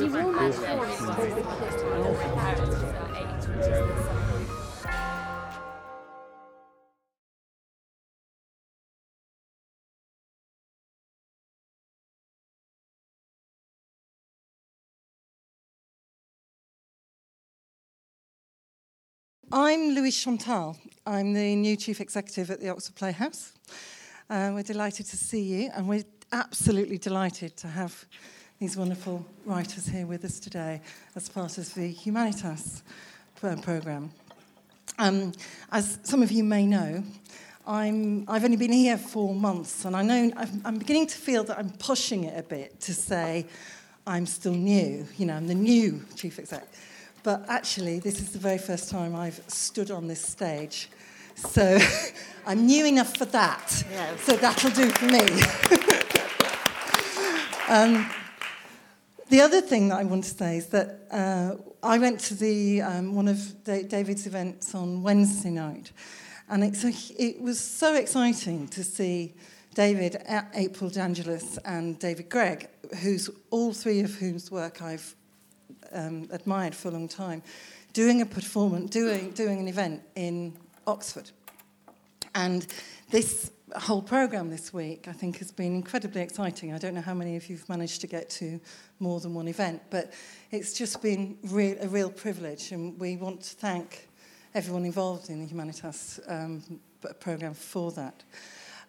I'm Louise Chantal. I'm the new Chief Executive at the Oxford Playhouse. We're delighted to see you, and we're absolutely delighted to have these wonderful writers here with us today as part of the Humanitas programme. As some of you may know, I've only been here 4 months, and I know I'm beginning to feel that I'm pushing it a bit to say I'm still new. You know, I'm the new Chief Exec. But actually, this is the very first time I've stood on this stage. So I'm new enough for that. Yes. So that'll do for me. The other thing that I want to say is that I went to the one of David's events on Wednesday night. And it was so exciting to see David, April D'Angelis and David Gregg, all three of whose work I've admired for a long time, doing a performance, doing an event in Oxford. And this whole programme this week, I think, has been incredibly exciting. I don't know how many of you've managed to get to more than one event, but it's just been a real privilege, and we want to thank everyone involved in the Humanitas programme for that.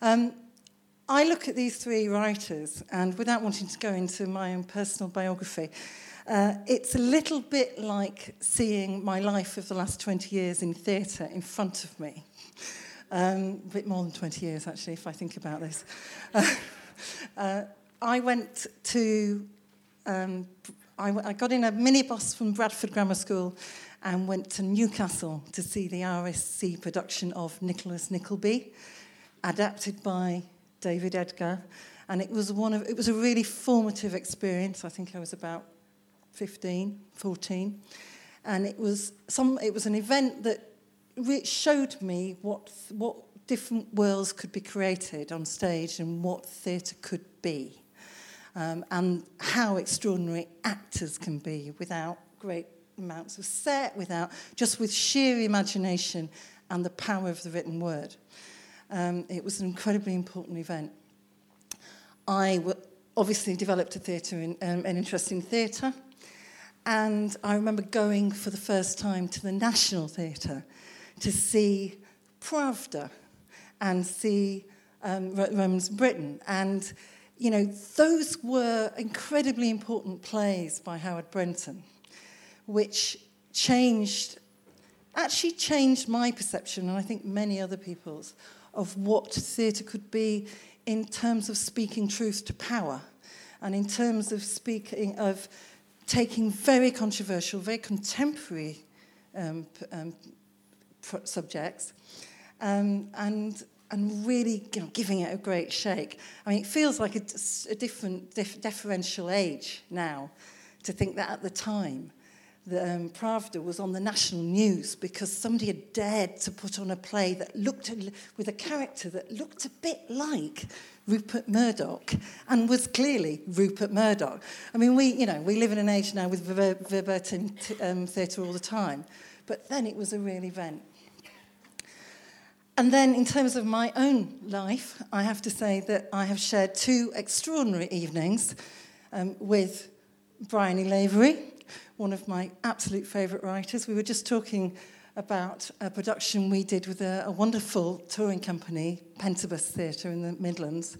I look at these three writers, and without wanting to go into my own personal biography, it's a little bit like seeing my life of the last 20 years in theatre in front of me. A bit more than 20 years, actually, if I think about this. I went to... I got in a minibus from Bradford Grammar School and went to Newcastle to see the RSC production of Nicholas Nickleby, adapted by David Edgar. And it was a really formative experience. I think I was about 15, 14, and it was an event that showed me what different worlds could be created on stage and what theatre could be, and how extraordinary actors can be without great amounts of set, with sheer imagination and the power of the written word. It was an incredibly important event. I obviously developed an interest in theatre. And I remember going for the first time to the National Theatre to see Pravda and see Romans in Britain. And, you know, those were incredibly important plays by Howard Brenton, which changed my perception, and I think many other people's, of what theatre could be in terms of speaking truth to power and in terms of taking very controversial, very contemporary subjects, and really, you know, giving it a great shake. I mean, it feels like a different deferential age now to think that at the time, the Pravda was on the national news because somebody had dared to put on a play that with a character that looked a bit like Rupert Murdoch and was clearly Rupert Murdoch. I mean, we live in an age now with verbatim theatre all the time, but then it was a real event. And then in terms of my own life, I have to say that I have shared two extraordinary evenings with Bryony Lavery, one of my absolute favourite writers. We were just talking about a production we did with a wonderful touring company, Pentabus Theatre in the Midlands,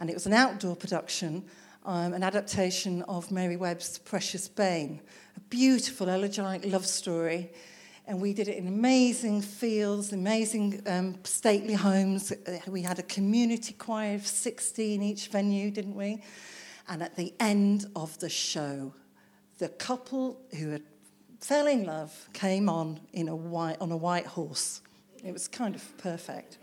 and it was an outdoor production, an adaptation of Mary Webb's Precious Bane, a beautiful elegiac love story, and we did it in amazing fields, amazing stately homes. We had a community choir of 60 in each venue, didn't we? And at the end of the show, the couple who had fell in love came on a white horse. It was kind of perfect.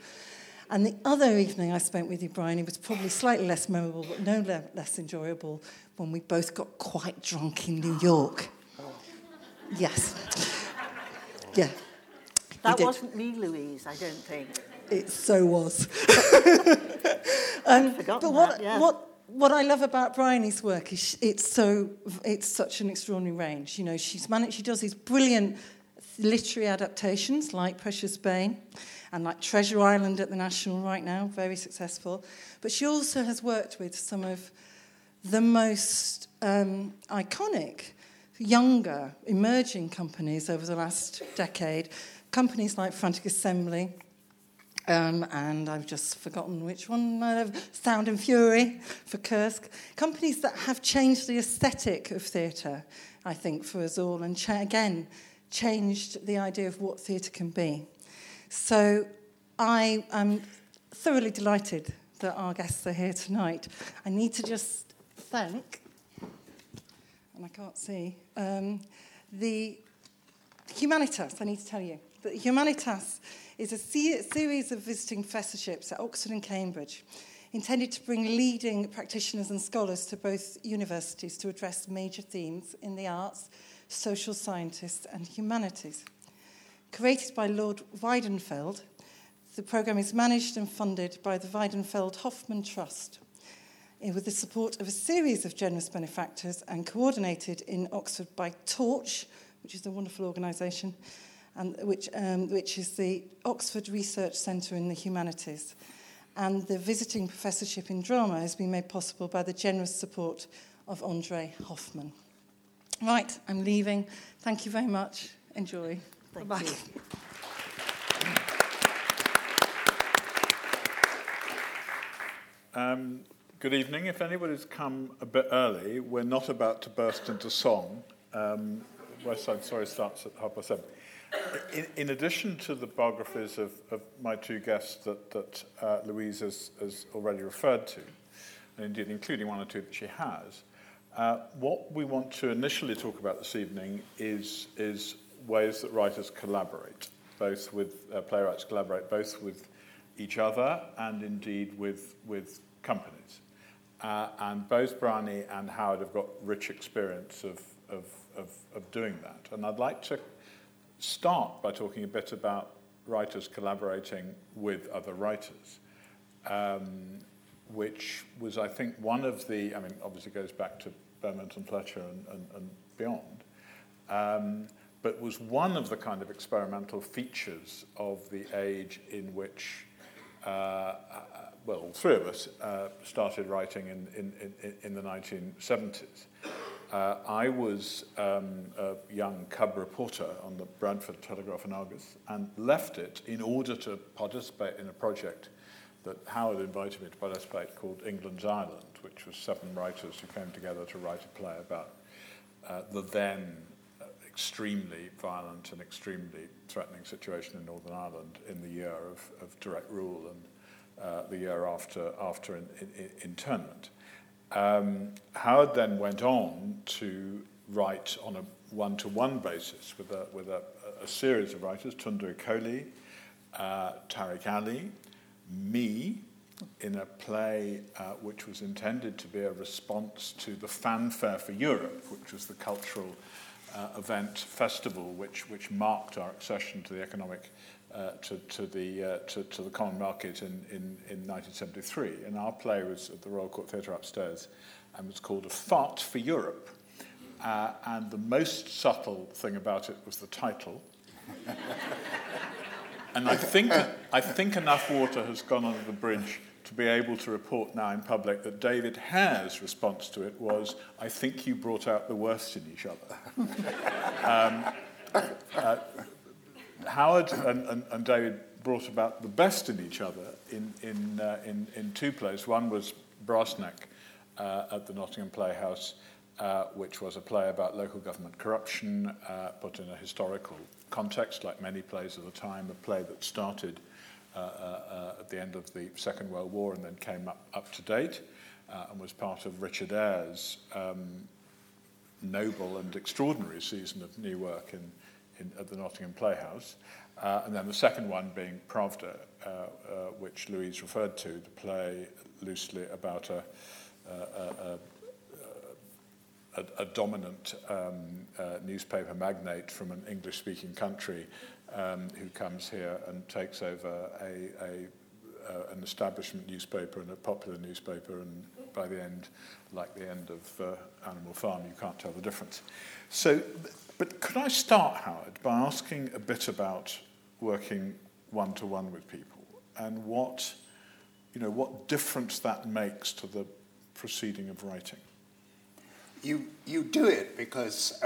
And the other evening I spent with you, Brian, it was probably slightly less memorable, but no less enjoyable, when we both got quite drunk in New York. Oh. Yes. Yeah. That wasn't me, Louise, I don't think. It so was. I'd forgotten that, yeah. What what I love about Bryony's work is it's such an extraordinary range. You know, she does these brilliant literary adaptations like Precious Bane and like Treasure Island at the National right now, very successful. But she also has worked with some of the most iconic, younger, emerging companies over the last decade, companies like Frantic Assembly, and I've just forgotten which one, Sound and Fury for Kursk, companies that have changed the aesthetic of theatre, I think, for us all, and changed the idea of what theatre can be. So I am thoroughly delighted that our guests are here tonight. I need to just thank, and I can't see, the Humanitas, I need to tell you. The Humanitas is a series of visiting professorships at Oxford and Cambridge intended to bring leading practitioners and scholars to both universities to address major themes in the arts, social scientists and humanities. Created by Lord Weidenfeld, the programme is managed and funded by the Weidenfeld-Hoffmann Trust with the support of a series of generous benefactors and coordinated in Oxford by Torch, which is a wonderful organisation, and which is the Oxford Research Centre in the Humanities. And the visiting professorship in drama has been made possible by the generous support of Andre Hoffman. Right, I'm leaving. Thank you very much. Enjoy. Bye-bye. Good evening. If anybody's come a bit early, we're not about to burst into song. West Side Story starts at 7:30. In addition to the biographies of my two guests that Louise has already referred to, and indeed including one or two that she has, what we want to initially talk about this evening is ways that writers collaborate, both with playwrights collaborate both with each other and indeed with companies. And both Bryony and Howard have got rich experience of doing that. And I'd like to start by talking a bit about writers collaborating with other writers, which was, I think, one of the... I mean, obviously goes back to Beaumont and Fletcher and beyond, but was one of the kind of experimental features of the age in which, all three of us started writing in the 1970s. I was a young cub reporter on the Bradford Telegraph and Argus and left it in order to participate in a project that Howard invited me to participate called England's Island, which was 7 writers who came together to write a play about the then extremely violent and extremely threatening situation in Northern Ireland in the year of direct rule and the year after internment. Howard then went on to write on a one-to-one basis with a series of writers, Tunde Kohli, Tariq Ali, me, in a play which was intended to be a response to the Fanfare for Europe, which was the cultural event festival which marked our accession to the economic to the common market in 1973, and our play was at the Royal Court Theatre upstairs, and was called A Fart for Europe. And the most subtle thing about it was the title. And I think enough water has gone under the bridge to be able to report now in public that David Hare's response to it was, "I think you brought out the worst in each other." Howard and David brought about the best in each other in two plays. One was Brassneck at the Nottingham Playhouse, which was a play about local government corruption, but in a historical context, like many plays of the time, a play that started at the end of the Second World War and then came up to date and was part of Richard Eyre's noble and extraordinary season of new work at the Nottingham Playhouse, and then the second one being Pravda, which Louise referred to, the play loosely about a dominant newspaper magnate from an English-speaking country who comes here and takes over an establishment newspaper and a popular newspaper and by the end, like the end of Animal Farm, you can't tell the difference. So, but could I start, Howard, by asking a bit about working one-to-one with people and what, you know, what difference that makes to the proceeding of writing? You do it because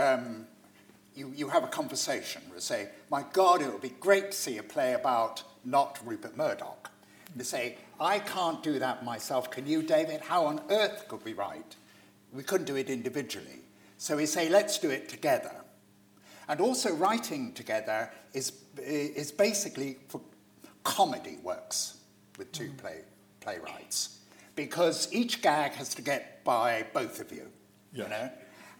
you have a conversation where you say, my God, it would be great to see a play about not Rupert Murdoch. They say, I can't do that myself. Can you, David? How on earth could we write? We couldn't do it individually. So we say, let's do it together. And also writing together is basically for comedy works with two playwrights, because each gag has to get by both of you. Yes. You know?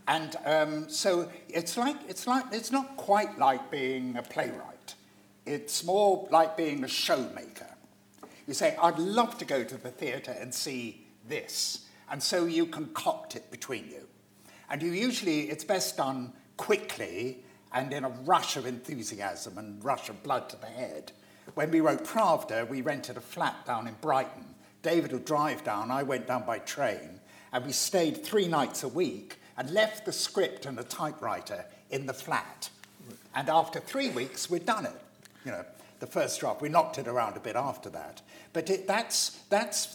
And so it's not quite like being a playwright. It's more like being a showmaker. You say, I'd love to go to the theatre and see this. And so you concoct it between you. And you usually, it's best done quickly and in a rush of enthusiasm and rush of blood to the head. When we wrote Pravda, we rented a flat down in Brighton. David would drive down, I went down by train, and we stayed 3 nights a week and left the script and a typewriter in the flat. And after 3 weeks, we'd done it, you know. The first draft, we knocked it around a bit after that. But that's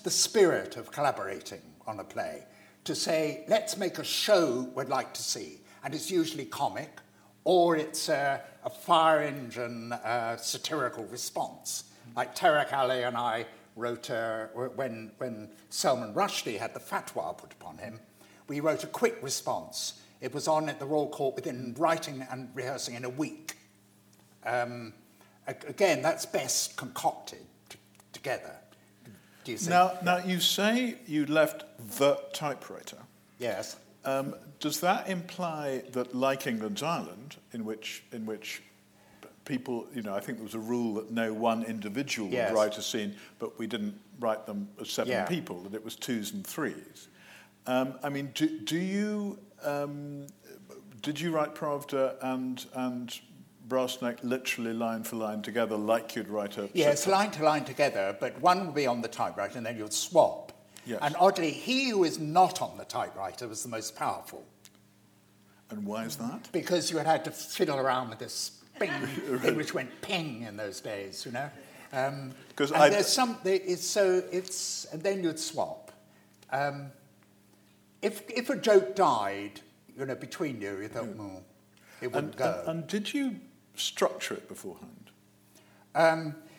the spirit of collaborating on a play, to say, let's make a show we'd like to see. And it's usually comic, or it's a fire engine satirical response. Like Tariq Ali and I wrote, when Salman Rushdie had the fatwa put upon him, we wrote a quick response. It was on at the Royal Court within writing and rehearsing in a week. Again, that's best concocted together. Do you think? Now, you say you left the typewriter. Yes. Does that imply that, like England's Ireland, in which people, you know, I think there was a rule that no one individual yes. would write a scene, but we didn't write them as 7 yeah. people, that it was 2s and 3s. I mean, do you did you write Pravda and Brassneck literally line for line together, like you'd write a... Yes, sitcom. Line to line together, but one would be on the typewriter and then you'd swap. Yes. And oddly, he who is not on the typewriter was the most powerful. And why is that? Because you had to fiddle around with this ping, thing which went ping in those days, you know. Because there's something, so it's... And then you'd swap. If a joke died, you know, between you, you thought, it wouldn't go. And did you... structure it beforehand?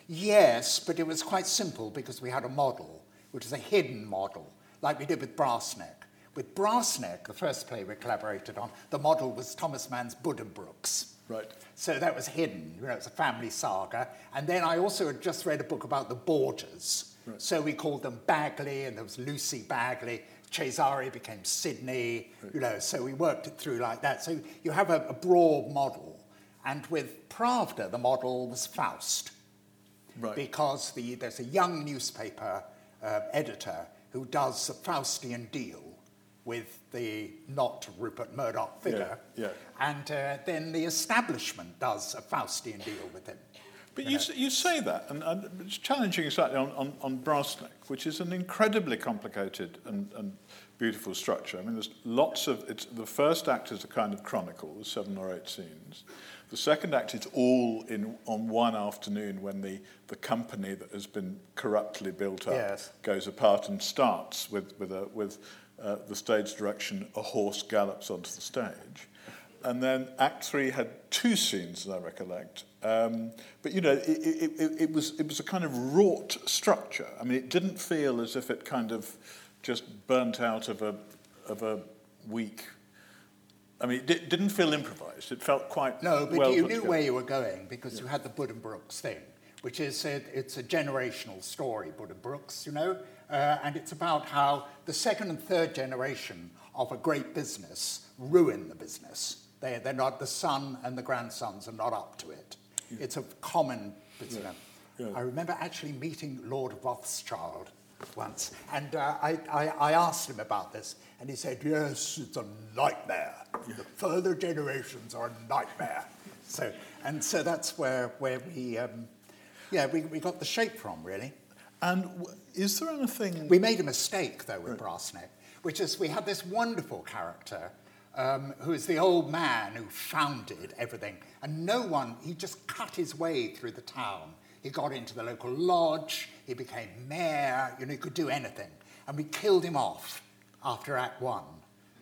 Yes, but it was quite simple because we had a model, which is a hidden model, like we did with Brassneck. With Brassneck, the first play we collaborated on, the model was Thomas Mann's Buddenbrooks. Right. So that was hidden. You know, it's a family saga. And then I also had just read a book about the Borders. Right. So we called them Bagley, and there was Lucy Bagley. Cesare became Sydney. Right. You know, so we worked it through like that. So you have a broad model. And with Pravda, the model was Faust, right. because there's a young newspaper editor who does a Faustian deal with the not Rupert Murdoch figure, yeah, yeah. and then the establishment does a Faustian deal with him. But you say that, and it's challenging you slightly on Brassneck, which is an incredibly complicated and beautiful structure. I mean, there's lots of... the first act is a kind of chronicle, there's 7 or 8 scenes. The second act is all on one afternoon when the company that has been corruptly built up yes. goes apart and starts with the stage direction, a horse gallops onto the stage. And then Act 3 had 2 scenes, as I recollect. But, you know, it was a kind of wrought structure. I mean, it didn't feel as if it kind of just burnt out of a week. I mean, it didn't feel improvised. It felt quite well put together. No, but you knew where you were going because yeah. you had the Buddenbrooks thing, which is it's a generational story, Buddenbrooks, you know, and it's about how the second and third generation of a great business ruin the business. They're not... the son and the grandsons are not up to it. Yeah. It's a common business. Yeah. Yeah. I remember actually meeting Lord Rothschild once, and I asked him about this, and he said, yes, it's a nightmare. Yeah. The further generations are a nightmare. So that's where we got the shape from, really. And is there anything... We made a mistake, though, with Brassneck, which is we had this wonderful character who is the old man who founded everything. And no one... He just cut his way through the town. He got into the local lodge. He became mayor. You know, he could do anything. And we killed him off after Act One.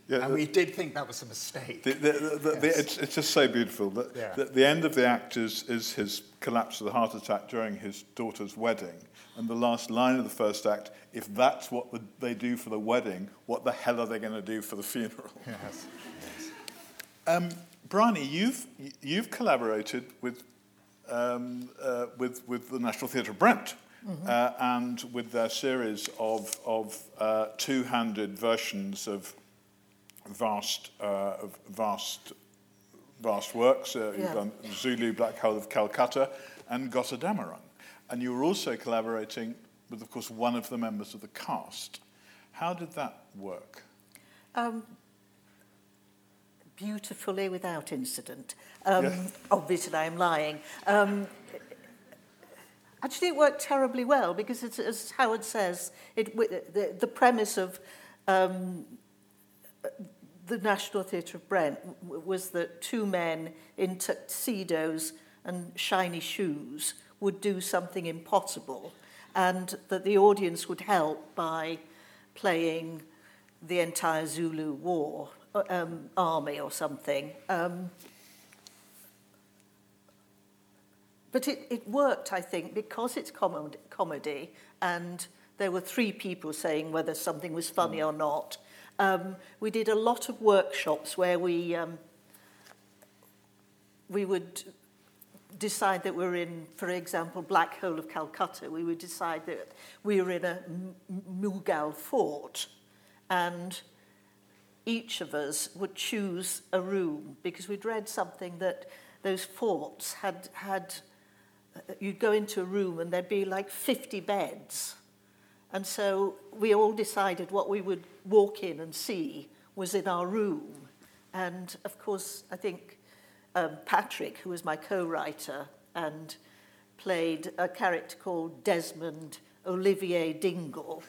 Yeah, and we did think that was a mistake. It's just so beautiful. The end of the act is his collapse of the heart attack during his daughter's wedding. And the last line of the first act, if that's what they do for the wedding, what the hell are they going to do for the funeral? Yes. Bryony, you've collaborated with the National Theatre of Brent, mm-hmm. And with their series of two-handed versions of vast works. You've done Zulu, Black Hole of Calcutta, and Gotterdammerung. And you were also collaborating with, of course, one of the members of the cast. How did that work? Beautifully, without incident. Obviously, I'm lying. Actually, it worked terribly well because, it's, as Howard says, the premise of the National Theatre of Brent was that two men in tuxedos and shiny shoes would do something impossible, and that the audience would help by playing the entire Zulu war army or something. But it worked, I think, because it's comedy, and there were three people saying whether something was funny or not. We did a lot of workshops where we would decide that we're in, for example, Black Hole of Calcutta, we would decide that we were in a Mughal fort, and each of us would choose a room because we'd read something that those forts had you'd go into a room and there'd be like 50 beds. And so we all decided what we would walk in and see was in our room. And, of course, I think Patrick, who was my co-writer and played a character called Desmond Olivier Dingle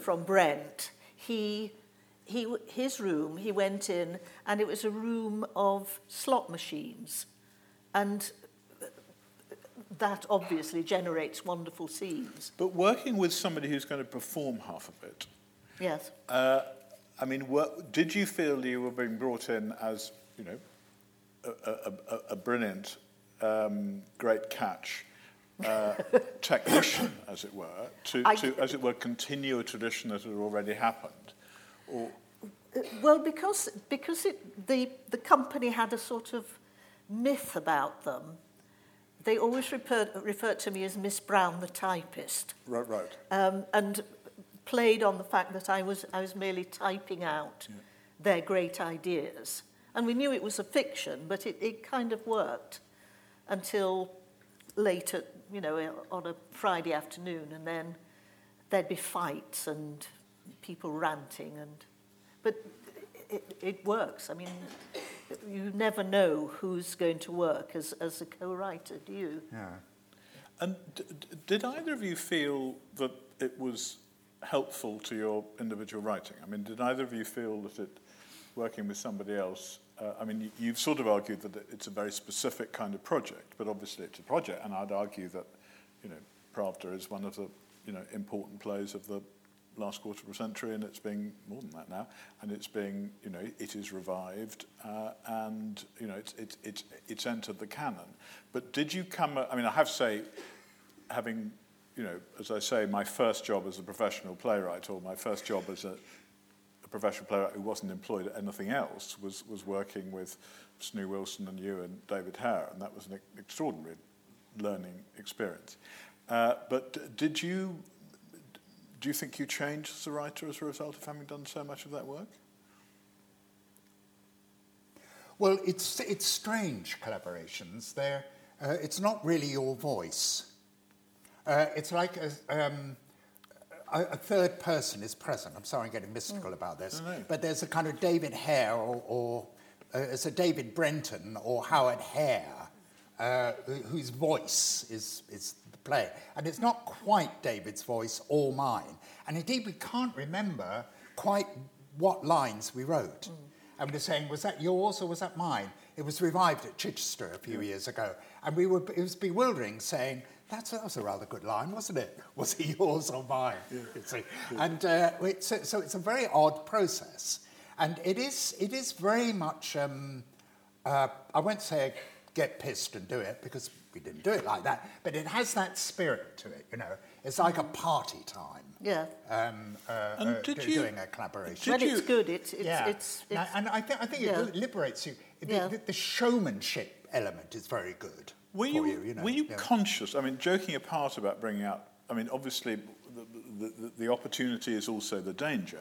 from Brent, his room, he went in, and it was a room of slot machines. And that obviously generates wonderful scenes. But working with somebody who's going to perform half of it... Yes. I mean, did you feel you were being brought in as, you know, a brilliant, great catch technician, as it were, to, as it were, continue a tradition that had already happened? Or... Well, because the company had a sort of myth about them. They always referred to me as Miss Brown, the typist. Right. And played on the fact that I was merely typing out their great ideas. And we knew it was a fiction, but it kind of worked until later, you know, on a Friday afternoon, and then there'd be fights and people ranting. But it works. I mean... You never know who's going to work as a co-writer, do you? Yeah. And did either of you feel that it was helpful to your individual writing? I mean, did either of you feel that working with somebody else... I mean, you've sort of argued that it's a very specific kind of project, but obviously it's a project, and I'd argue that, you know, Pravda is one of the, you know, important plays of the last quarter of a century, and it's being more than that now, and it's being, you know, it is revived, and, you know, it's entered the canon. But did you come? I mean, I have to say, having, you know, as I say, my first job as a professional playwright, or my first job as a professional playwright who wasn't employed at anything else, was working with Snoo Wilson and you and David Hare, and that was an extraordinary learning experience. But did you? Do you think you changed as a writer as a result of having done so much of that work? Well, it's strange collaborations. It's not really your voice. It's like a third person is present. I'm sorry, I'm getting mystical about this, but there's a kind of David Hare or it's a David Brenton or Howard Hare whose voice is play it. And it's not quite David's voice or mine. And indeed, we can't remember quite what lines we wrote. Mm. And we're saying, was that yours or was that mine? It was revived at Chichester a few years ago. And it was bewildering, saying, that was a rather good line, wasn't it? Was it yours or mine? Yeah. You see? Yeah. And so it's a very odd process. And it is very much, I won't say get pissed and do it, because we didn't do it like that, but it has that spirit to it, you know. It's like a party time. Yeah. Doing a collaboration. But it's good. I think it liberates you. The showmanship element is very good. Were you conscious? I mean, joking apart about bringing out. I mean, obviously, the opportunity is also the danger.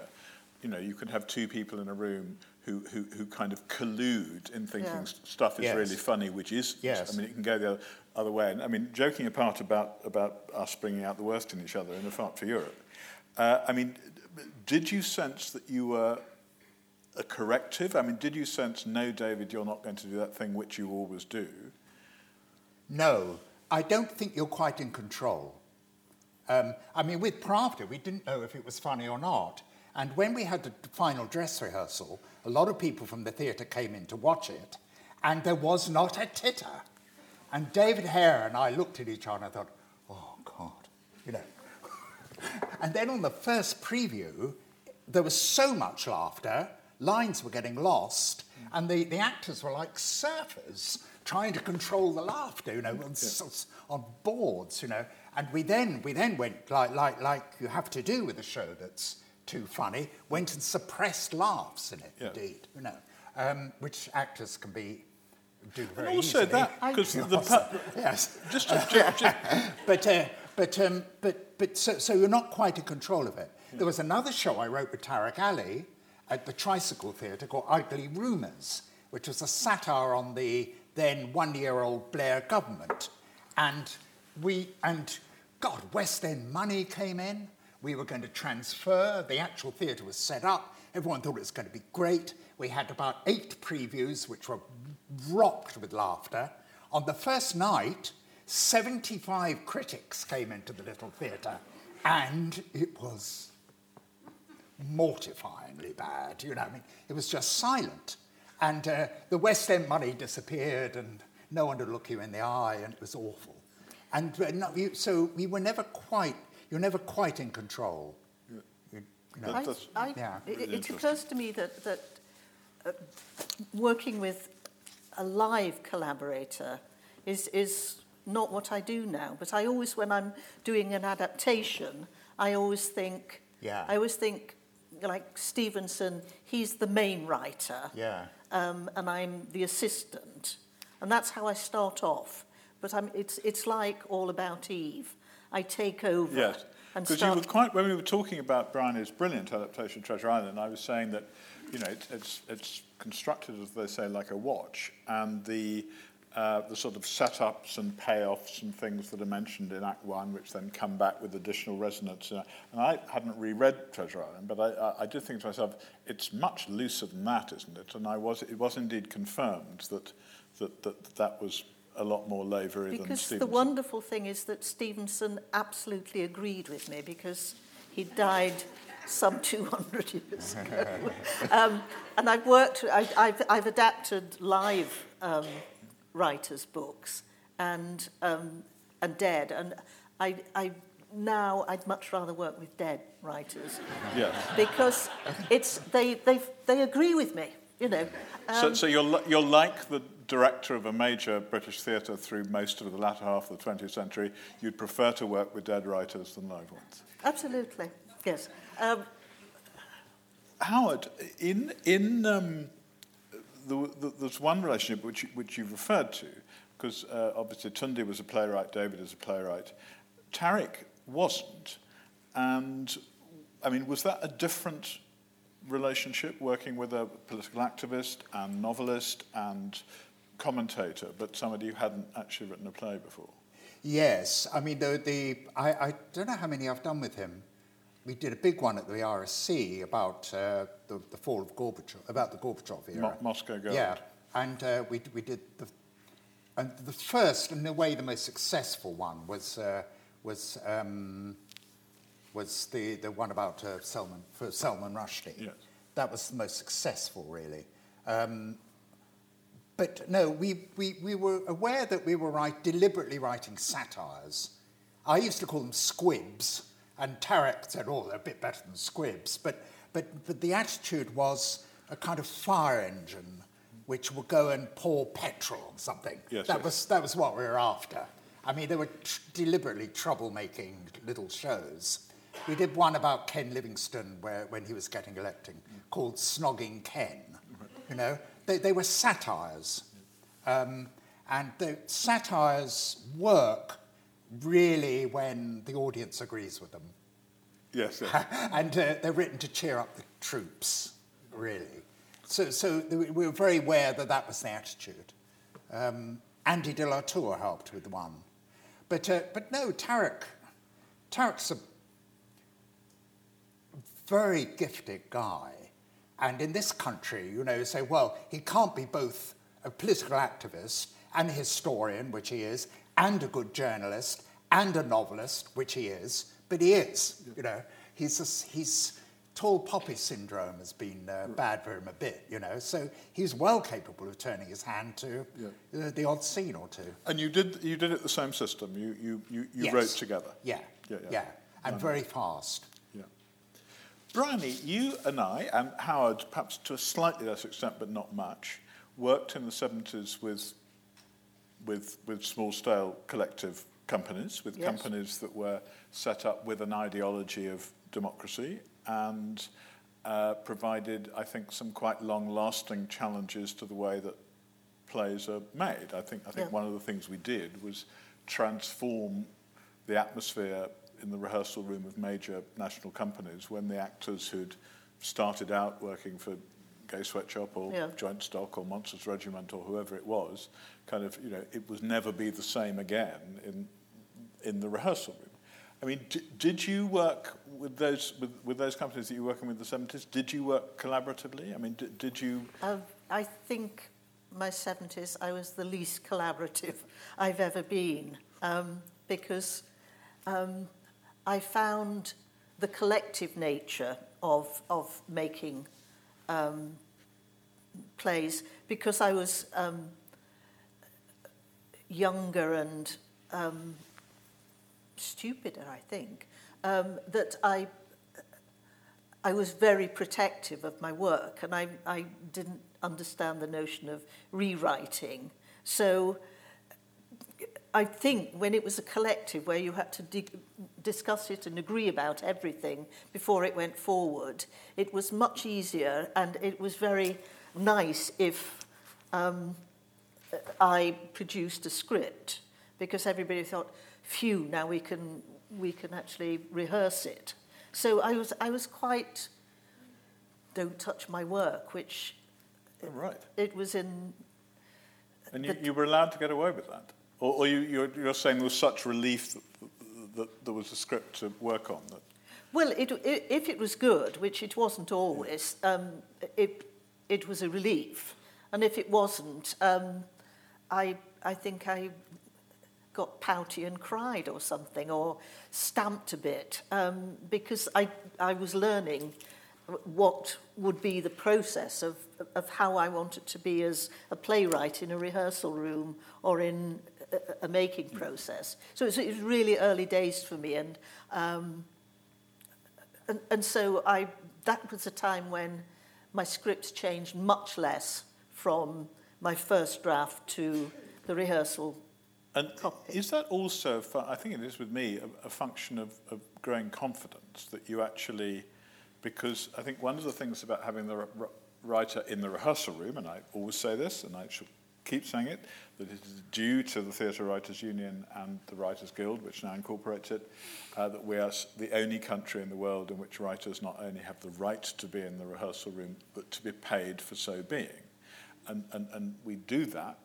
You know, you could have two people in a room who kind of collude in thinking stuff is really funny, which is. Yes. I mean, it can go the other way. And I mean, joking apart about us bringing out the worst in each other in A Fart for Europe. I mean, did you sense that you were a corrective? I mean, did you sense, no, David, you're not going to do that thing which you always do? No, I don't think you're quite in control. I mean, with Pravda, we didn't know if it was funny or not. And when we had the final dress rehearsal, a lot of people from the theatre came in to watch it, and there was not a titter. And David Hare and I looked at each other and I thought, oh, God, you know. And then on the first preview, there was so much laughter, lines were getting lost, and the actors were like surfers trying to control the laughter, you know, on boards, you know. And we then went, like you have to do with a show that's too funny, went and suppressed laughs in it, indeed, you know, which actors can be... do very and also easily. That, because the... yes. Just. But so you're not quite in control of it. Yeah. There was another show I wrote with Tariq Ali at the Tricycle Theatre called Idly Rumours, which was a satire on the then one-year-old Blair government. And West End money came in. We were going to transfer. The actual theatre was set up. Everyone thought it was going to be great. We had about 8 previews, which were rocked with laughter. On the first night, 75 critics came into the little theatre, and it was mortifyingly bad. You know, I mean, it was just silent. And the West End money disappeared, and no one would look you in the eye, and it was awful. And you're never quite in control. Yeah. It occurs to me that working with a live collaborator is not what I do now. But I always, when I'm doing an adaptation, I always think. Yeah. I always think, like Stevenson, he's the main writer. Yeah. And I'm the assistant, and that's how I start off. But it's like All About Eve. I take over. Yes, because you were quite. When we were talking about Bryony's brilliant adaptation of Treasure Island, I was saying that, you know, it's constructed, as they say, like a watch, and the sort of setups and payoffs and things that are mentioned in Act 1, which then come back with additional resonance. And I hadn't reread Treasure Island, but I did think to myself, it's much looser than that, isn't it? And it was indeed confirmed that was a lot more lavery than Stevenson. Because the wonderful thing is that Stevenson absolutely agreed with me, because he died some 200 years ago. And I've adapted live... writers' books and dead, and I'd much rather work with dead writers, because it's they agree with me, you know. So you're like the director of a major British theatre through most of the latter half of the 20th century. You'd prefer to work with dead writers than live ones. Absolutely, yes. Howard, in there's one relationship which you've referred to, because obviously Tunde was a playwright, David is a playwright. Tariq wasn't. And, I mean, was that a different relationship, working with a political activist and novelist and commentator, but somebody who hadn't actually written a play before? Yes. I mean, I don't know how many I've done with him. We did a big one at the RSC about the fall of Gorbachev, about the Gorbachev era. Moscow Gold. Yeah, and we did the And the first, and in a way the most successful one, was the one about Salman Rushdie. Yes. That was the most successful, really. But no, we were aware that we were deliberately writing satires. I used to call them squibs, and Tariq said, oh, they're a bit better than squibs. But the attitude was a kind of fire engine which would go and pour petrol on something. Yes, that was what we were after. I mean, they were deliberately troublemaking little shows. We did one about Ken Livingstone when he was getting elected, called Snogging Ken. You know, they were satires. And the satires work really when the audience agrees with them. Yes, yes. And they're written to cheer up the troops, really. So we were very aware that was the attitude. Andy de la Tour helped with one. But no, Tariq's a very gifted guy. And in this country, you know, you say, well, he can't be both a political activist and a historian, which he is, and a good journalist, and a novelist, which he is, but he is, you know. He's tall poppy syndrome has been bad for him a bit, you know, so he's well capable of turning his hand to the odd scene or two. And you did it the same system, you wrote together. Yeah. And very fast. Yeah. Bryony, you and I, and Howard, perhaps to a slightly less extent but not much, worked in the 70s with small-scale collective companies, with companies that were set up with an ideology of democracy and provided, I think, some quite long-lasting challenges to the way that plays are made. I think one of the things we did was transform the atmosphere in the rehearsal room of major national companies when the actors who'd started out working for Gay Sweatshop or Joint Stock or Monsters Regiment or whoever it was, kind of, you know, it was never be the same again in the rehearsal room. I mean, did you work with those companies that you were working with in the 70s? Did you work collaboratively? I mean, did you... I think my 70s, I was the least collaborative I've ever been because I found the collective nature of making plays, because I was younger and... stupider, I think, that I was very protective of my work, and I didn't understand the notion of rewriting. So I think when it was a collective where you had to discuss it and agree about everything before it went forward, it was much easier, and it was very nice if I produced a script, because everybody thought, phew, now we can actually rehearse it. So I was quite don't touch my work, which it was in. And you were allowed to get away with that, or you're saying there was such relief that there was a script to work on that. Well, if it was good, which it wasn't always, it was a relief, and if it wasn't, I think I got pouty and cried or something, or stamped a bit, because I was learning what would be the process of how I wanted to be as a playwright in a rehearsal room or in a making process. So it was really early days for me, and so that was a time when my scripts changed much less from my first draft to the rehearsal. And is that also, I think it is with me, a function of growing confidence that you actually, because I think one of the things about having the writer in the rehearsal room, and I always say this, and I shall keep saying it, that it is due to the Theatre Writers Union and the Writers Guild, which now incorporates it, that we are the only country in the world in which writers not only have the right to be in the rehearsal room, but to be paid for so being. And we do that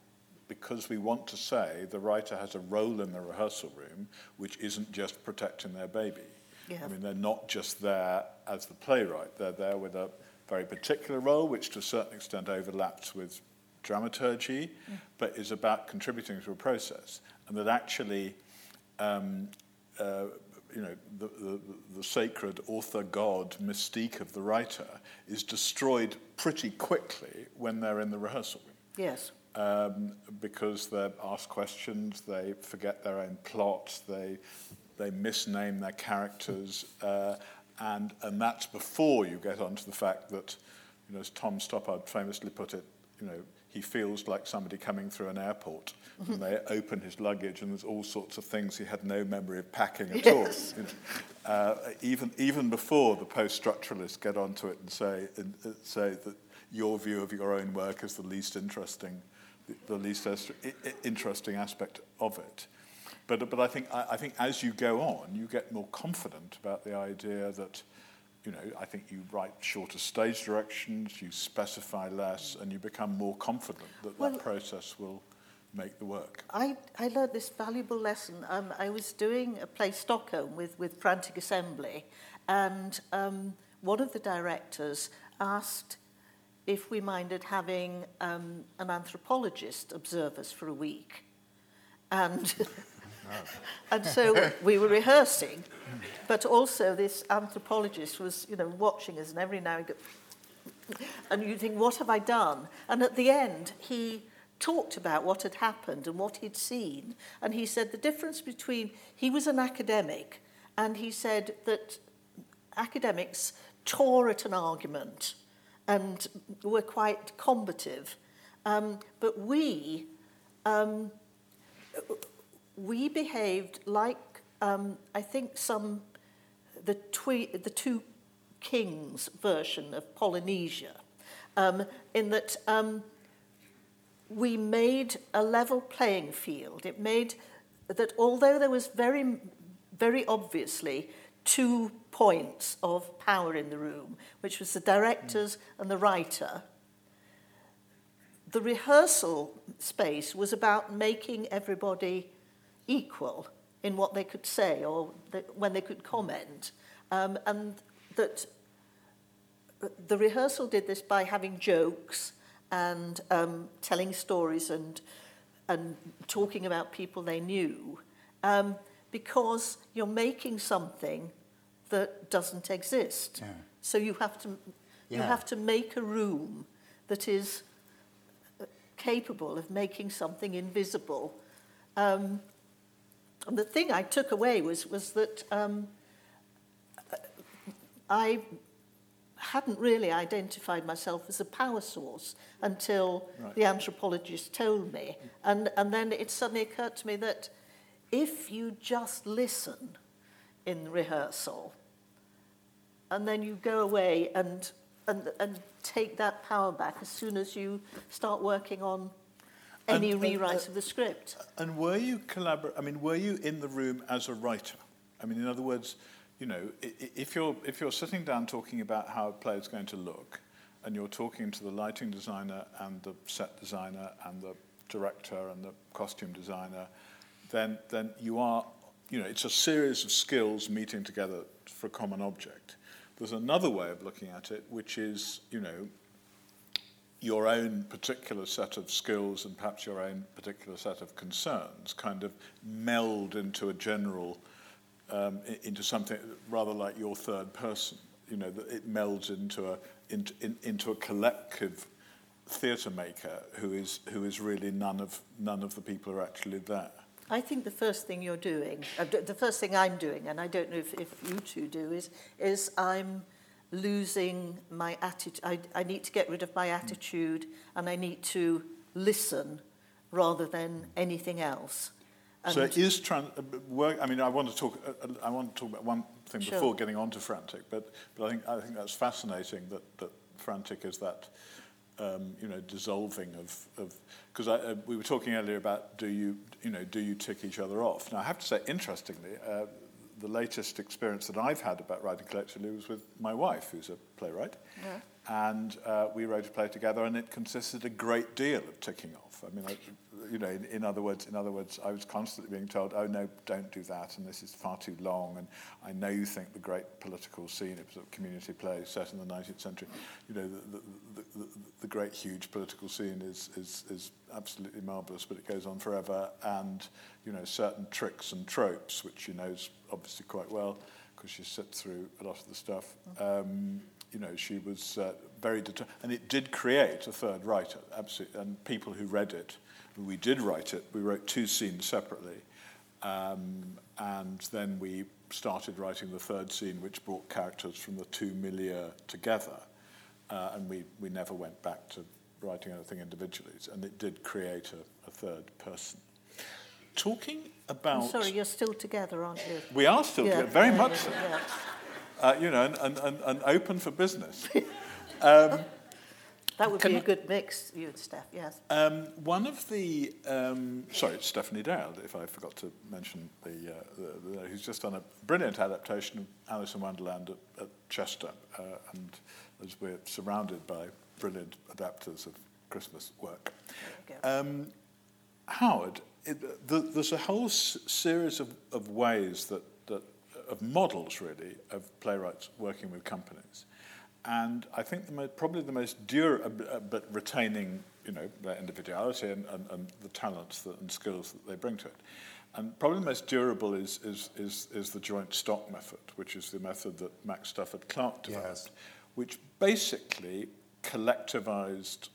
because we want to say the writer has a role in the rehearsal room which isn't just protecting their baby. Yeah. I mean, they're not just there as the playwright. They're there with a very particular role which to a certain extent overlaps with dramaturgy, but is about contributing to a process, and that actually, the sacred author-god mystique of the writer is destroyed pretty quickly when they're in the rehearsal room. Yes. Because they're asked questions, they forget their own plots, they misname their characters, and that's before you get onto the fact that, as Tom Stoppard famously put it, he feels like somebody coming through an airport, and they open his luggage, and there's all sorts of things he had no memory of packing at all. Even before the post-structuralists get onto it and say that your view of your own work is the least interesting aspect of it. But I think as you go on, you get more confident about the idea that. I think you write shorter stage directions, you specify less, and you become more confident that process will make the work. I learned this valuable lesson. I was doing a play, Stockholm, with Frantic Assembly, and one of the directors asked if we minded having an anthropologist observe us for a week. And... And so we were rehearsing, but also this anthropologist was, watching us, and every now and then, and you think, what have I done? And at the end, he talked about what had happened and what he'd seen, and he said the difference between, he was an academic, and he said that academics tore at an argument and were quite combative, but we... We behaved like I think the Two Kings version of Polynesia, in that we made a level playing field. It made that although there was very, very obviously 2 points of power in the room, which was the directors and the writer. The rehearsal space was about making everybody equal in what they could say or when they could comment, and that the rehearsal did this by having jokes and telling stories and talking about people they knew, because you're making something that doesn't exist. Yeah. So you have to make a room that is capable of making something invisible. And the thing I took away was that I hadn't really identified myself as a power source until the anthropologist told me. And then it suddenly occurred to me that if you just listen in rehearsal and then you go away and take that power back as soon as you start working on any rewrite of the script. And were you in the room as a writer? I mean, in other words, if you're sitting down talking about how a play is going to look, and you're talking to the lighting designer and the set designer and the director and the costume designer, then you are, it's a series of skills meeting together for a common object. There's another way of looking at it, which is, your own particular set of skills and perhaps your own particular set of concerns kind of meld into a general, into something rather like your third person. It melds into a collective theatre maker who is really none of the people who are actually there. I think the first thing you're doing, the first thing I'm doing, and I don't know if you two do, is I'm losing my attitude. I need to get rid of my attitude, and I need to listen rather than anything else. And so it is work. I mean, I want to talk about one thing before getting on to Frantic, but I think that's fascinating that Frantic is that dissolving of because we were talking earlier about do you tick each other off? Now I have to say, interestingly. The latest experience that I've had about writing collectively was with my wife, who's a playwright, and we wrote a play together, and it consisted a great deal of ticking off. I mean, in other words, I was constantly being told, "Oh no, don't do that," and this is far too long. And I know you think the great political scene, it was a community play set in the 19th century. You know, the great huge political scene is absolutely marvellous, but it goes on forever. And you know, certain tricks and tropes, which she knows obviously quite well, because she sits through a lot of the stuff. You know, she was very determined, and it did create a third writer, absolutely. And people who read it, we did write it. We wrote two scenes separately, and then we started writing the third scene, which brought characters from the two milieux together. And we never went back to writing anything individually, and it did create a third person. Talking about, I'm sorry, you're still together, aren't you? We are still together, very much so. Yeah. You know, and open for business. That would be a good mix, you and Steph, yes. One of the... sorry, it's Stephanie Darrell, if I forgot to mention, the who's just done a brilliant adaptation of Alice in Wonderland at Chester. And as we're surrounded by brilliant adapters of Christmas work. Howard, there's a whole series of ways that of models, really, of playwrights working with companies. And I think probably the most durable, but retaining, you know, their individuality and the talents and skills that they bring to it. And probably the most durable is the joint stock method, which is the method that Max Stafford Clark developed, which basically collectivized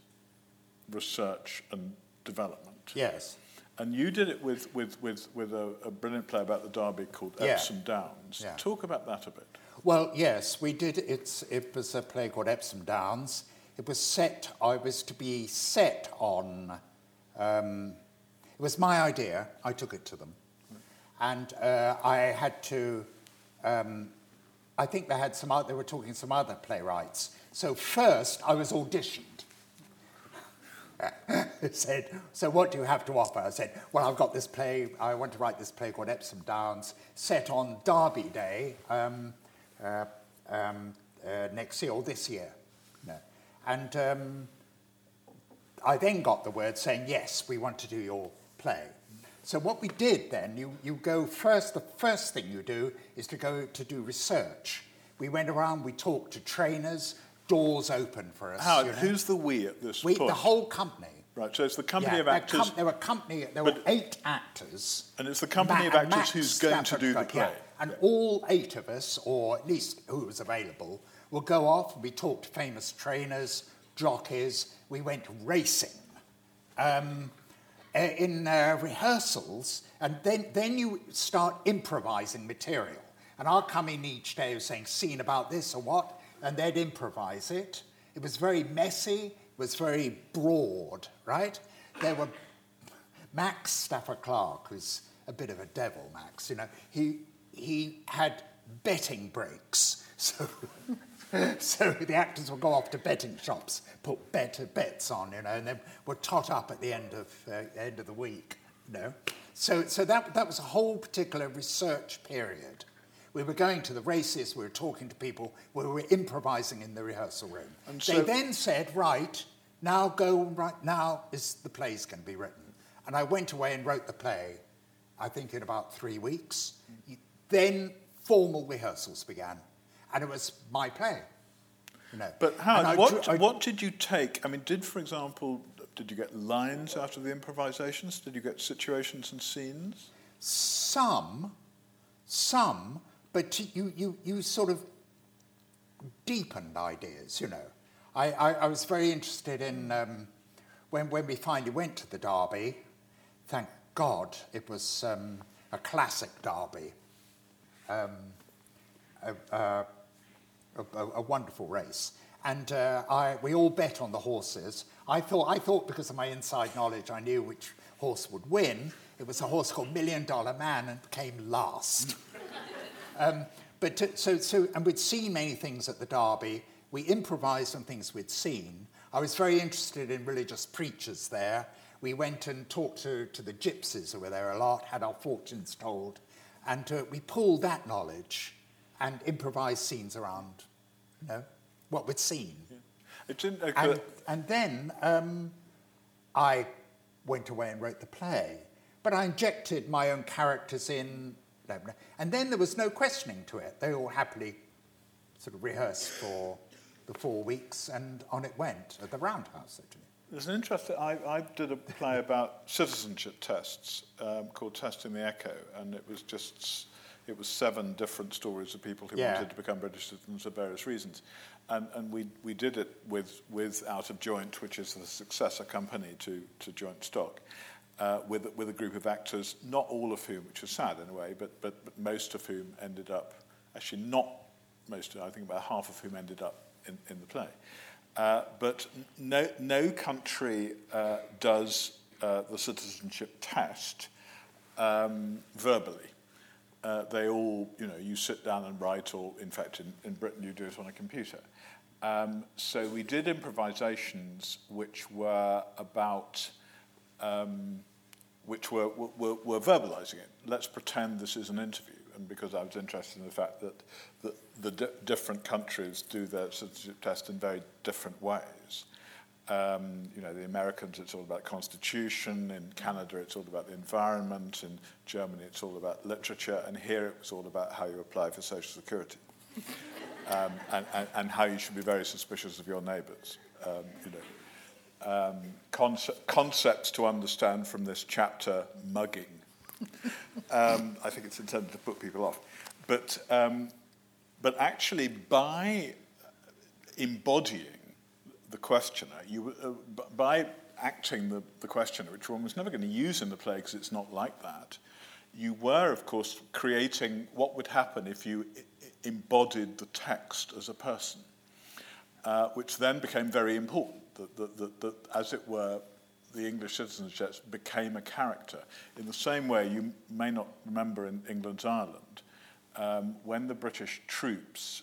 research and development. Yes. And you did it with a brilliant play about the Derby called Epsom Downs. Yeah. Talk about that a bit. Well, yes, we did. It was a play called Epsom Downs. It was set. I was to be set on. It was my idea. I took it to them, and I had to. I think they had some. They were talking some other playwrights. So first, I was auditioned. Said, so what do you have to offer? I said, well, I've got this play. I want to write this play called Epsom Downs, set on Derby Day next year or this year. No. And I then got the word saying, yes, we want to do your play. So what we did then, you go first, the first thing you do is to go to do research. We went around, we talked to trainers, doors open for us. Howard, you know? Who's the we at this point? The whole company. Right, so it's the company of actors. There were 8 actors. And it's the company of actors who's going to do the play. Yeah. And all 8 of us, or at least who was available, will go off. We talked to famous trainers, jockeys. We went racing in rehearsals. And then you start improvising material. And I'll come in each day saying, scene about this or what? And they'd improvise it. It was very messy, it was very broad, right? There were Max Stafford Clark, who's a bit of a devil, Max, you know, he had betting breaks. So the actors would go off to betting shops, put bets on, you know, and they were tot up at the end of the week, you know. So that was a whole particular research period. We were going to the races, we were talking to people, we were improvising in the rehearsal room. And so they then said, right, now is the play's going to be written. And I went away and wrote the play, I think in about 3 weeks. Then formal rehearsals began, and it was my play. You know. But Howard, what did you take? I mean, did you get lines out of the improvisations? Did you get situations and scenes? Some... But you sort of deepened ideas, you know. I was very interested in when we finally went to the Derby. Thank God it was a classic Derby, a wonderful race, and we all bet on the horses. I thought because of my inside knowledge, I knew which horse would win. It was a horse called $1 Million Man and came last. And we'd seen many things at the Derby. We improvised on things we'd seen. I was very interested in religious preachers there. We went and talked to the gypsies who were there a lot, had our fortunes told, and we pulled that knowledge and improvised scenes around, you know, what we'd seen. Yeah. It didn't occur. And then I went away and wrote the play, but I injected my own characters in, and then there was no questioning to it. They all happily sort of rehearsed for the 4 weeks, and on it went at the Roundhouse. Actually, there's an interesting. I did a play about citizenship tests called "Testing the Echo," and it was just. It was 7 different stories of people who wanted to become British citizens for various reasons. And we did it with Out of Joint, which is the successor company to Joint Stock, with a group of actors, not all of whom, which is sad in a way, but most of whom ended up, actually not most, I think about half of whom ended up in the play. But no country does the citizenship test verbally. They all, you sit down and write, or in fact, in Britain, you do it on a computer. So we did improvisations, which were verbalising it. Let's pretend this is an interview, and because I was interested in the fact that the different countries do their citizenship test in very different ways. The Americans, it's all about constitution. In Canada, it's all about the environment. In Germany, it's all about literature. And here, it was all about how you apply for Social Security and how you should be very suspicious of your neighbours. Concepts to understand from this chapter, mugging. I think it's intended to put people off. But actually, by embodying the questioner, by acting the questioner, which one was never going to use in the play because it's not like that, you were, of course, creating what would happen if you embodied the text as a person, which then became very important, that, as it were, the English citizenship became a character. In the same way, you may not remember in England's Ireland, when the British troops,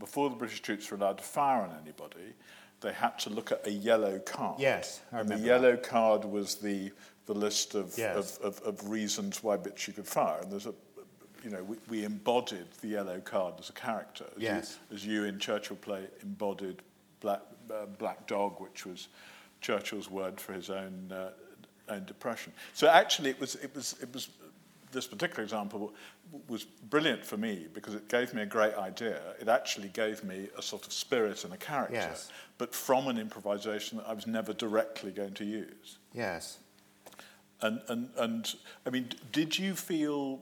before the British troops were allowed to fire on anybody, they had to look at a yellow card. Yes, I remember. And the yellow card was the list of reasons why which you could fire. And there's we embodied the yellow card as a character. As you in Churchill play embodied Black Dog, which was Churchill's word for his own depression. So actually, it was this particular example was brilliant for me because it gave me a great idea. It actually gave me a sort of spirit and a character, but from an improvisation that I was never directly going to use. Yes. And I mean, did you feel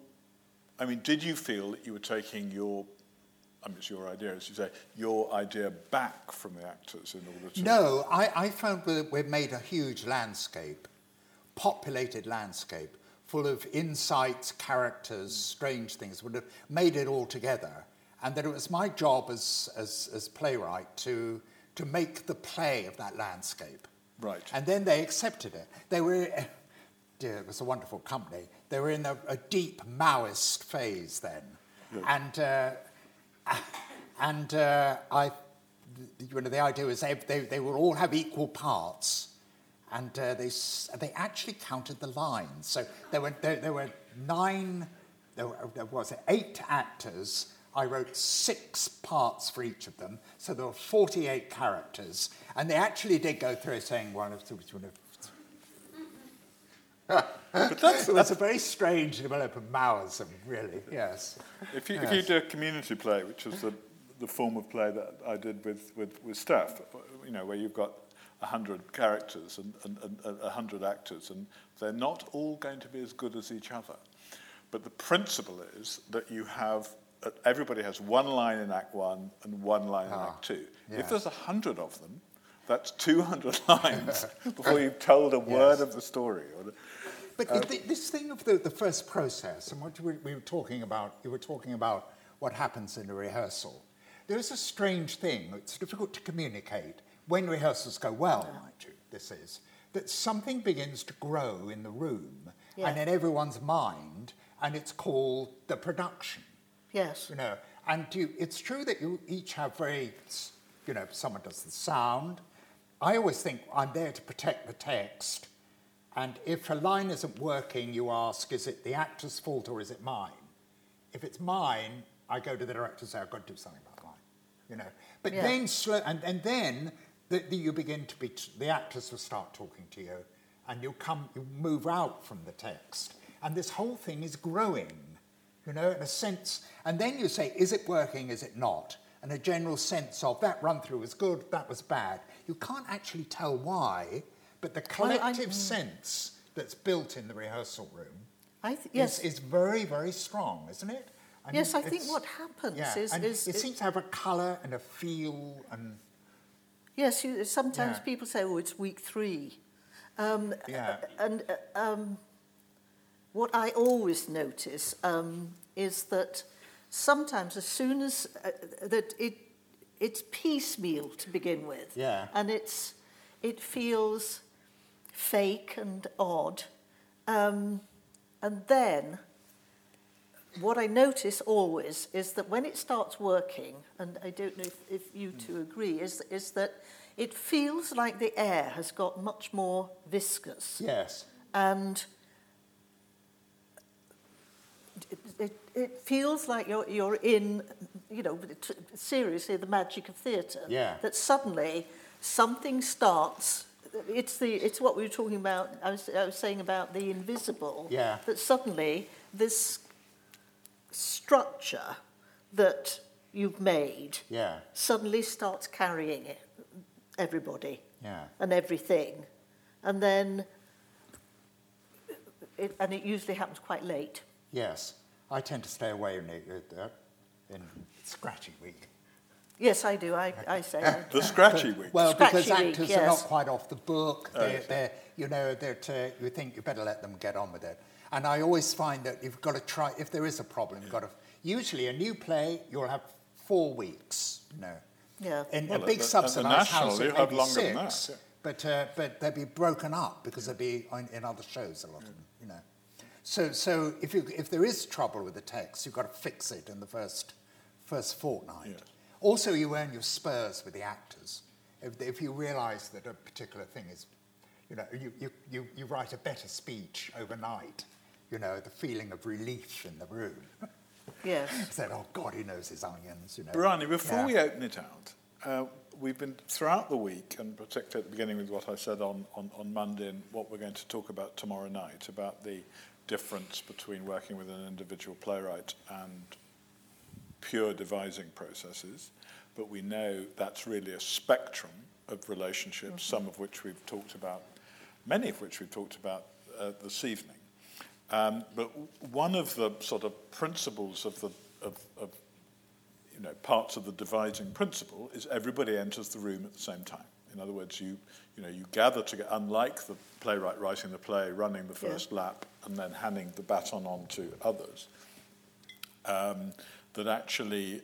that you were taking it's your idea, as you say, your idea back from the actors in order to... No, I found that we made a huge landscape, populated landscape, full of insights, characters, strange things, would have made it all together. And that it was my job as playwright to make the play of that landscape. Right. And then they accepted it. They were, it was a wonderful company. They were in a deep Maoist phase then. Good. And the idea was they would all have equal parts. And they actually counted the lines. So there were 8 actors. I wrote 6 parts for each of them. So there were 48 characters. And they actually did go through saying, well, that's a very strange development of Maoism, really, yes. If you do a community play, which is the form of play that I did with Steph, where you've got 100 characters and 100 actors, and they're not all going to be as good as each other. But the principle is that you have, everybody has one line in Act 1 and one line in Act 2. Yes. If there's 100 of them, that's 200 lines before you've told a word of the story. But this thing of the first process, and what we were talking about, you were talking about what happens in a rehearsal. There's a strange thing, it's difficult to communicate, when rehearsals go well, mind you, this is, that something begins to grow in the room and in everyone's mind, and it's called the production. Yes. And it's true that you each have very, someone does the sound. I always think I'm there to protect the text, and if a line isn't working, you ask, is it the actor's fault or is it mine? If it's mine, I go to the director and say, I've got to do something about mine. But then You begin to be, the actors will start talking to you, and you move out from the text. And this whole thing is growing, you know, in a sense. And then you say, is it working, is it not? And a general sense of that run-through was good, that was bad. You can't actually tell why, but the collective sense that's built in the rehearsal room is very, very strong, isn't it? And yes, I think what happens is... It seems to have a colour and a feel and... Yes, sometimes people say, oh, it's week three. What I always notice is that sometimes as soon as... that it's piecemeal to begin with. Yeah. And it feels fake and odd. And then what I notice always is that when it starts working, and I don't know if you two agree, is that it feels like the air has got much more viscous. Yes. And it feels like you're in, you know, seriously, the magic of theatre. Yeah. That suddenly something starts... It's what we were talking about, I was saying about the invisible, that suddenly this structure that you've made suddenly starts carrying it, everybody and everything. And then, it usually happens quite late. Yes, I tend to stay away in Scratchy Week. Yes, I do. I say that. The Scratchy Week. Well, because actors are not quite off the book. They're you know, you think you better let them get on with it. And I always find that you've got to try, if there is a problem, you've got to... Usually a new play, you'll have 4 weeks, you know. Yeah. In a big subsidised house, you have longer than that. Yeah. But they'll be broken up because they'll be in other shows a lot, you know. So if there is trouble with the text, you've got to fix it in the first fortnight. Yeah. Also, you earn your spurs with the actors. If you realise that a particular thing is, you know, you write a better speech overnight. You know, the feeling of relief in the room. Yes. Said, oh God, he knows his onions. You know. Bryony, before we open it out, we've been throughout the week, and particularly at the beginning with what I said on Monday and what we're going to talk about tomorrow night about the difference between working with an individual playwright and pure devising processes, but we know that's really a spectrum of relationships, some of which we've talked about, many of which we've talked about this evening. But one of the sort of principles of you know, parts of the devising principle is everybody enters the room at the same time. In other words, you gather together, unlike the playwright writing the play, running the first lap, and then handing the baton on to others. That actually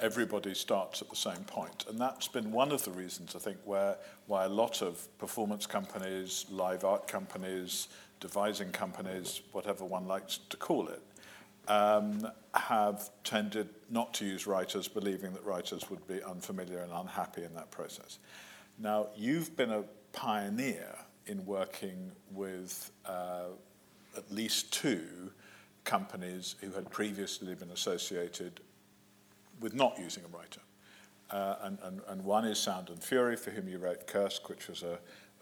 everybody starts at the same point. And that's been one of the reasons, I think, why a lot of performance companies, live art companies, devising companies, whatever one likes to call it, have tended not to use writers, believing that writers would be unfamiliar and unhappy in that process. Now, you've been a pioneer in working with at least two companies who had previously been associated with not using a writer. And one is Sound and Fury, for whom you wrote Kursk, which was a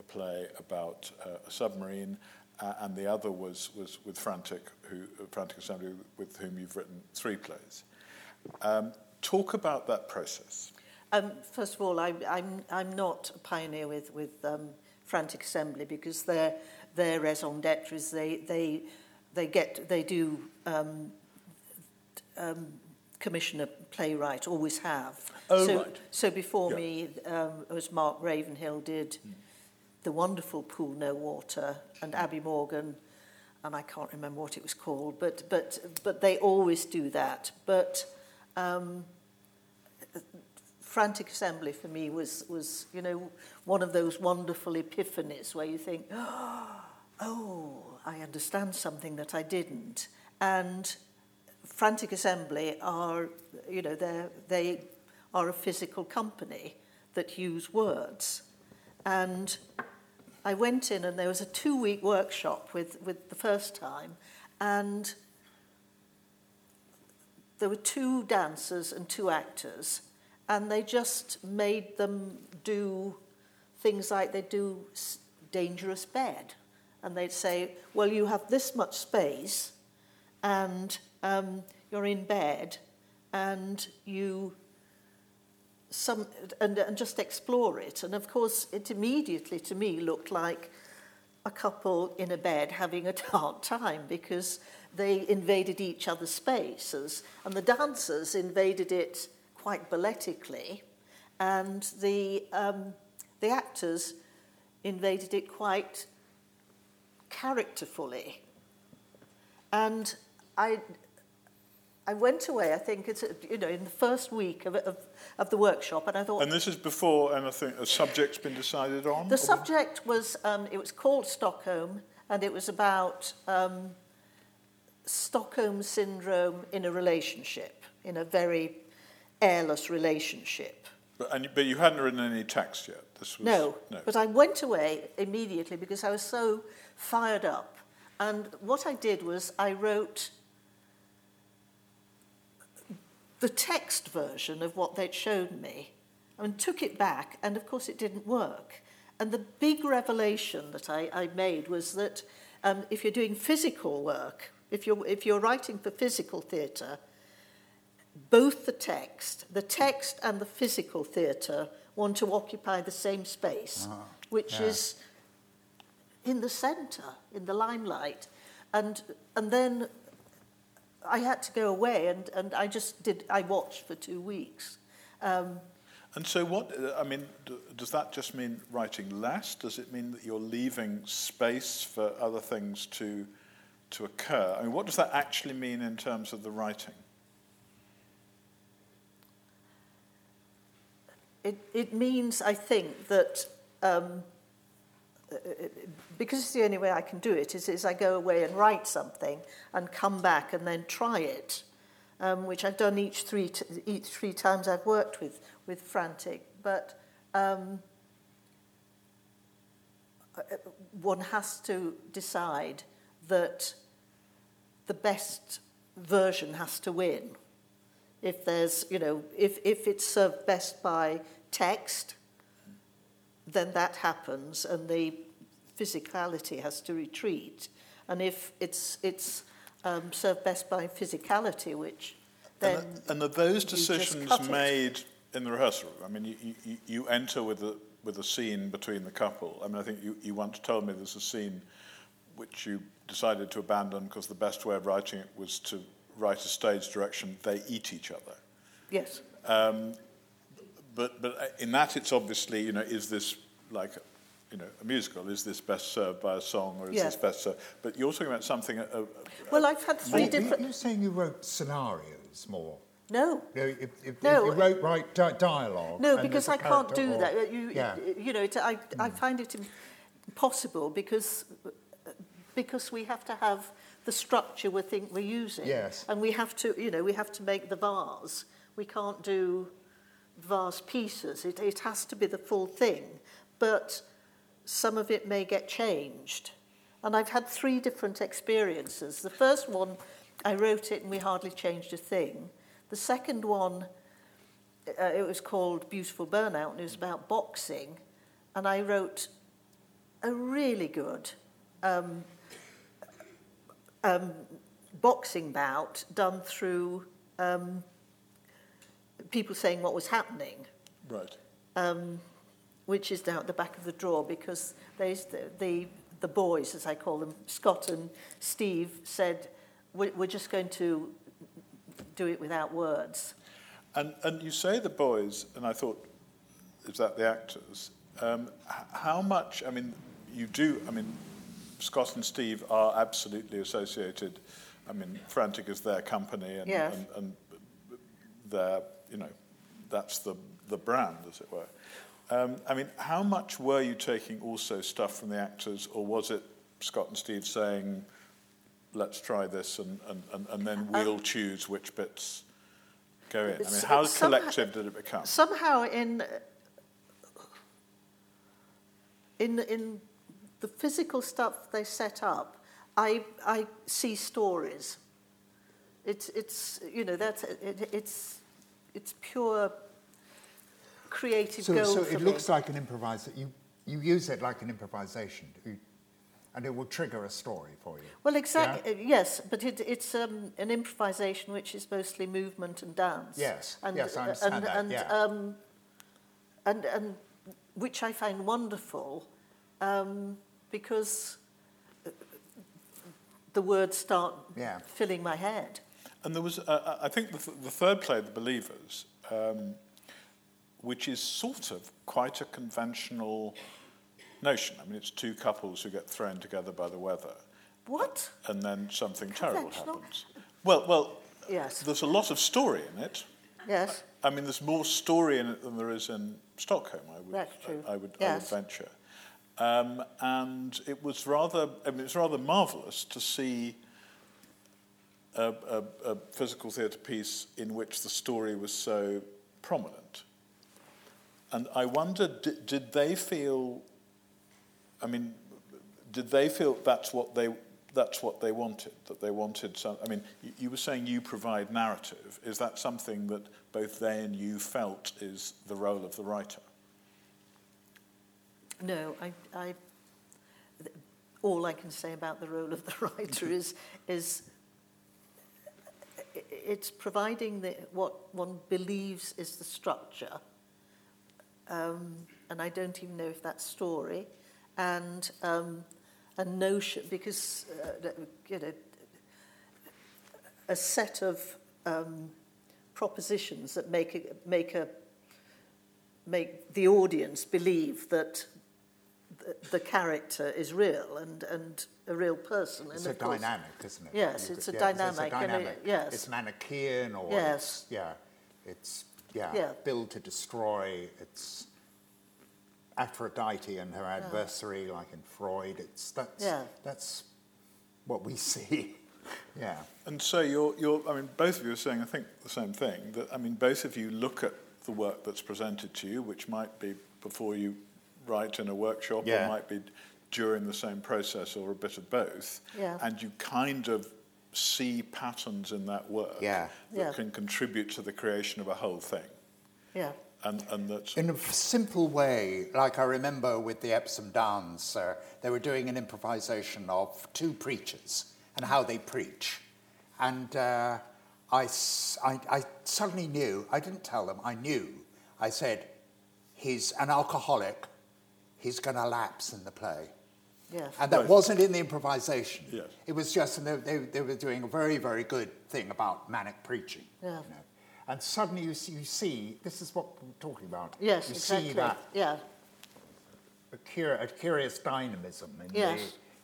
play about a submarine, and the other was with Frantic Assembly, with whom you've written 3 plays. Talk about that process. First of all, I'm not a pioneer with Frantic Assembly, because their raison d'être is they commission a playwright, always have. Oh, so, right. So before me, it was Mark Ravenhill did the wonderful Pool No Water, and Abby Morgan, and I can't remember what it was called, but they always do that. But Frantic Assembly for me was you know, one of those wonderful epiphanies where you think, oh, I understand something that I didn't. And Frantic Assembly are, you know, they are a physical company that use words. And I went in, and there was a 2-week workshop with the first time, and there were 2 dancers and 2 actors, and they just made them do things like they do dangerous bed. And they'd say, well, you have this much space and you're in bed and you... and just explore it. And of course, it immediately, to me, looked like a couple in a bed having a hard time because they invaded each other's spaces. And the dancers invaded it quite balletically, and the actors invaded it quite characterfully. And I went away, I think, it's, you know, in the first week of the workshop, and I thought... And this is before, and I think a subject's been decided on? The subject was, it was called Stockholm, and it was about Stockholm syndrome in a relationship, in a very airless relationship. But you hadn't written any text yet? This was, no, but I went away immediately because I was so fired up. And what I did was I wrote... the text version of what they'd shown me, and took it back, and of course it didn't work. And the big revelation that I made was that if you're doing physical work, if you're writing for physical theatre, both the text and the physical theatre want to occupy the same space, which is in the centre, in the limelight, and then. I had to go away, and I just did. I watched for 2 weeks. And so, what I mean, does that just mean writing less? Does it mean that you're leaving space for other things to occur? I mean, what does that actually mean in terms of the writing? It means, I think, that because it's the only way I can do it is I go away and write something and come back and then try it, which I've done each three times I've worked with Frantic. But one has to decide that the best version has to win. If there's, you know, if it's served best by text, then that happens, and the physicality has to retreat. And if it's served best by physicality, which then and are those decisions made in the rehearsal room? I mean, you enter with a scene between the couple. I mean, I think you once told me there's a scene which you decided to abandon because the best way of writing it was to write a stage direction. They eat each other. Yes. But in that it's obviously, you know, is this like, you know, a musical? Is this best served by a song, or is this best served? But you're talking about something. Well, I've had three different. You're saying you wrote scenarios more. No, you wrote dialogue. No, because I can't do that. I find it impossible because we have to have the structure we think we're using. Yes. And we have to, you know, make the vase. We can't do. Vast pieces. It has to be the full thing, but some of it may get changed. And I've had three different experiences. The first one, I wrote it and we hardly changed a thing. The second one, it was called Beautiful Burnout, and it was about boxing. And I wrote a really good boxing bout done through... people saying what was happening, right? Which is now at the back of the drawer because the boys, as I call them, Scott and Steve, said we're just going to do it without words. And you say the boys, and I thought, is that the actors? How much? I mean, you do. I mean, Scott and Steve are absolutely associated. I mean, Frantic is their company, and their. You know, that's the brand, as it were. I mean, how much were you taking also stuff from the actors, or was it Scott and Steve saying, let's try this, and then we'll choose which bits go in? I mean, how collective did it become? Somehow in the physical stuff they set up, I see stories. It's pure creative gold. So it looks like an improvisation. You you use it like an improvisation, and it will trigger a story for you. Well, exactly, yeah? Yes, but it's an improvisation which is mostly movement and dance. Yes, and, yes, I understand and, that, and, yeah. And which I find wonderful, because the words start filling my head. And there was, I think, the third play, The Believers, which is sort of quite a conventional notion. I mean, it's two couples who get thrown together by the weather. What? And then something terrible happens. Well, yes. There's a lot of story in it. Yes. I mean, there's more story in it than there is in Stockholm, I would, that's true. I would venture. And it was rather marvellous to see a physical theatre piece in which the story was so prominent. And I wonder, did they feel that's what they wanted? That they wanted some. I mean, you were saying you provide narrative. Is that something that both they and you felt is the role of the writer? No, I all I can say about the role of the writer is it's providing what one believes is the structure. And I don't even know if that's story, and a notion, because a set of propositions that make the audience believe that the character is real and a real person. It's and a dynamic, course, isn't it? Yes, it's a dynamic. Yes, it's Manichaean, or yes, it's build to destroy. It's Aphrodite and her adversary, like in Freud. That's what we see. Yeah. And so both of you are saying, I think, the same thing. That, I mean, both of you look at the work that's presented to you, which might be before you write in a workshop, or might be during the same process, or a bit of both. Yeah. And you kind of see patterns in that work that can contribute to the creation of a whole thing. Yeah. And that's in a simple way, like I remember with the Epsom Downs, they were doing an improvisation of two preachers and how they preach. And I suddenly knew, I didn't tell them, I knew. I said, he's an alcoholic, he's going to lapse in the play. Yes. And that wasn't in the improvisation. Yes. It was just, they were doing a very, very good thing about manic preaching. Yeah. You know? And suddenly you see, this is what we're talking about. Yes, you exactly. see that a curious dynamism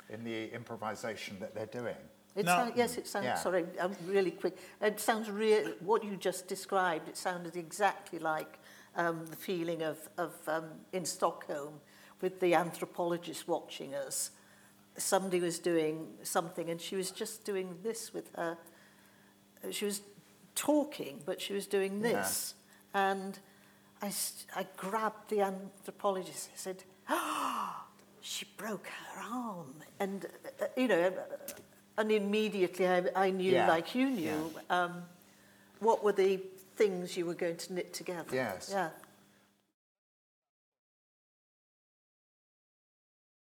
in the improvisation that they're doing. Sorry, I'm really quick. It sounds really, what you just described, it sounded exactly like the feeling of in Stockholm, with the anthropologist watching us. Somebody was doing something, and she was just doing this with her. She was talking, but she was doing this. Yeah. And I grabbed the anthropologist. I said, oh, she broke her arm. And, and immediately I knew, like you knew, what were the things you were going to knit together. Yes. Yeah.